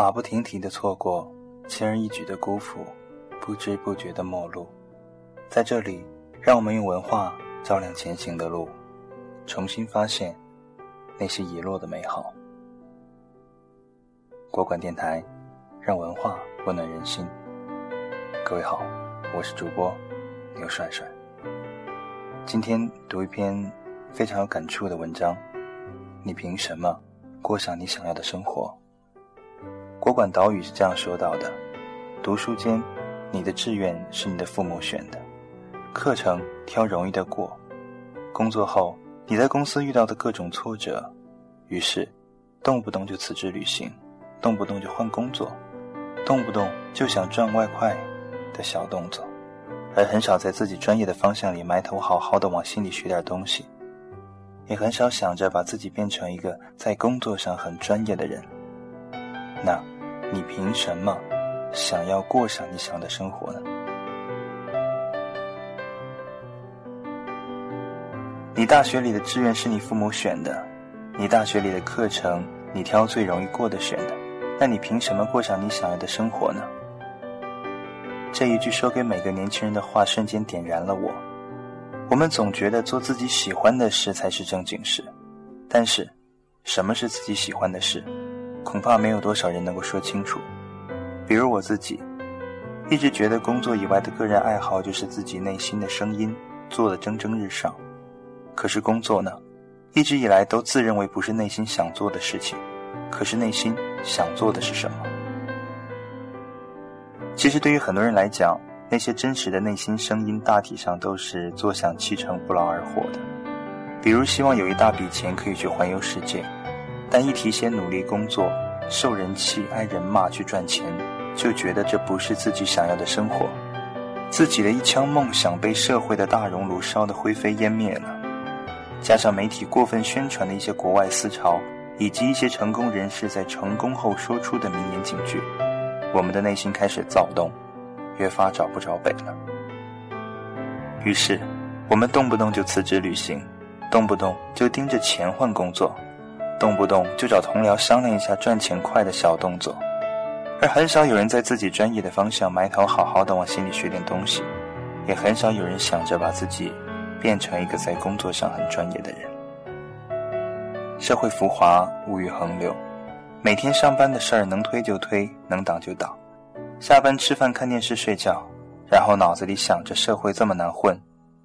马不停蹄的错过，轻而易举的辜负，不知不觉的陌路。在这里，让我们用文化照亮前行的路，重新发现那些遗落的美好。国馆电台，让文化温暖人心。各位好，我是主播牛帅帅。今天读一篇非常有感触的文章，你凭什么过上你想要的生活？国馆岛屿是这样说到的：读书间，你的志愿是你的父母选的，课程挑容易的过，工作后你在公司遇到的各种挫折，于是动不动就辞职旅行，动不动就换工作，动不动就想赚外快的小动作，而很少在自己专业的方向里埋头好好的往心里学点东西，也很少想着把自己变成一个在工作上很专业的人。那你凭什么想要过上你想的生活呢？你大学里的志愿是你父母选的，你大学里的课程你挑最容易过的选的，那你凭什么过上你想要的生活呢？这一句说给每个年轻人的话瞬间点燃了我。我们总觉得做自己喜欢的事才是正经事，但是什么是自己喜欢的事，恐怕没有多少人能够说清楚。比如我自己，一直觉得工作以外的个人爱好就是自己内心的声音，做得蒸蒸日上。可是工作呢，一直以来都自认为不是内心想做的事情。可是内心想做的是什么？其实对于很多人来讲，那些真实的内心声音大体上都是坐享其成不劳而获的。比如希望有一大笔钱可以去环游世界，但一提先努力工作，受人气挨人骂去赚钱，就觉得这不是自己想要的生活。自己的一腔梦想被社会的大熔炉烧得灰飞烟灭了，加上媒体过分宣传的一些国外思潮，以及一些成功人士在成功后说出的名言警句，我们的内心开始躁动，越发找不着北了。于是我们动不动就辞职旅行，动不动就盯着钱换工作，动不动就找同僚商量一下赚钱快的小动作，而很少有人在自己专业的方向埋头好好的往心里学点东西，也很少有人想着把自己变成一个在工作上很专业的人。社会浮华，物欲横流，每天上班的事儿能推就推，能挡就挡，下班吃饭看电视睡觉，然后脑子里想着社会这么难混，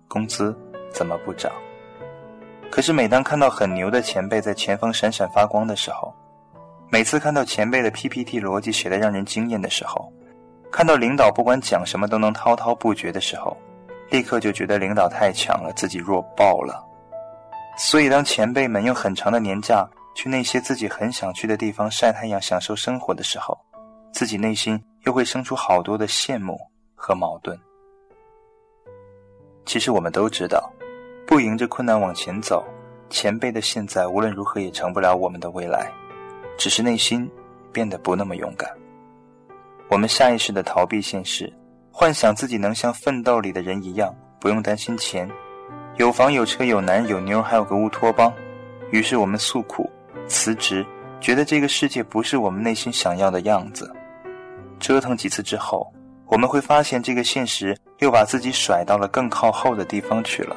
工资怎么不涨。可是每当看到很牛的前辈在前方闪闪发光的时候，每次看到前辈的 PPT 逻辑写得让人惊艳的时候，看到领导不管讲什么都能滔滔不绝的时候，立刻就觉得领导太强了，自己弱爆了。所以当前辈们用很长的年假去那些自己很想去的地方晒太阳享受生活的时候，自己内心又会生出好多的羡慕和矛盾。其实我们都知道，不迎着困难往前走，前辈的现在无论如何也成不了我们的未来，只是内心变得不那么勇敢。我们下意识地逃避现实，幻想自己能像奋斗里的人一样，不用担心钱，有房有车有男人有妞，还有个乌托邦。于是我们诉苦辞职，觉得这个世界不是我们内心想要的样子。折腾几次之后，我们会发现这个现实又把自己甩到了更靠后的地方去了。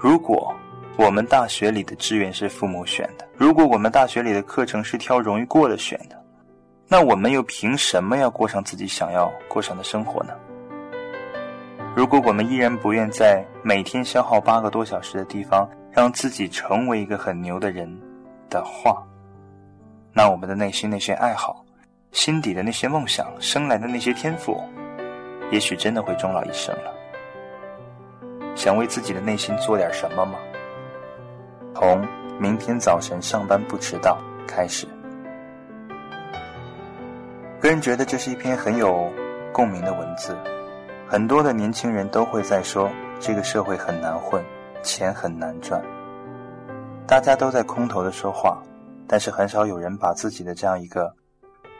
如果我们大学里的志愿是父母选的，如果我们大学里的课程是挑容易过的选的，那我们又凭什么要过上自己想要过上的生活呢？如果我们依然不愿在每天消耗8个多小时的地方让自己成为一个很牛的人的话，那我们的内心那些爱好，心底的那些梦想，生来的那些天赋，也许真的会终老一生了。想为自己的内心做点什么吗？从明天早晨上班不迟到开始。个人觉得这是一篇很有共鸣的文字。很多的年轻人都会在说，这个社会很难混，钱很难赚。大家都在空头的说话，但是很少有人把自己的这样一个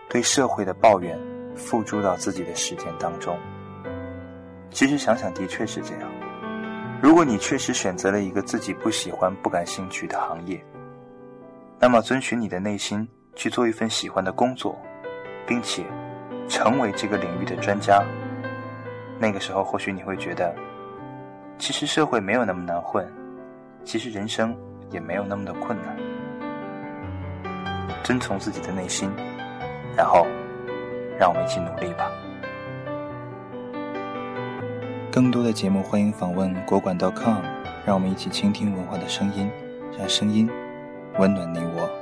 对社会的抱怨付诸到自己的实践当中。其实想想的确是这样。如果你确实选择了一个自己不喜欢不感兴趣的行业，那么遵循你的内心去做一份喜欢的工作，并且成为这个领域的专家。那个时候或许你会觉得，其实社会没有那么难混，其实人生也没有那么的困难。遵从自己的内心，然后让我们一起努力吧。更多的节目欢迎访问国馆.com， 让我们一起倾听文化的声音，让声音温暖你我。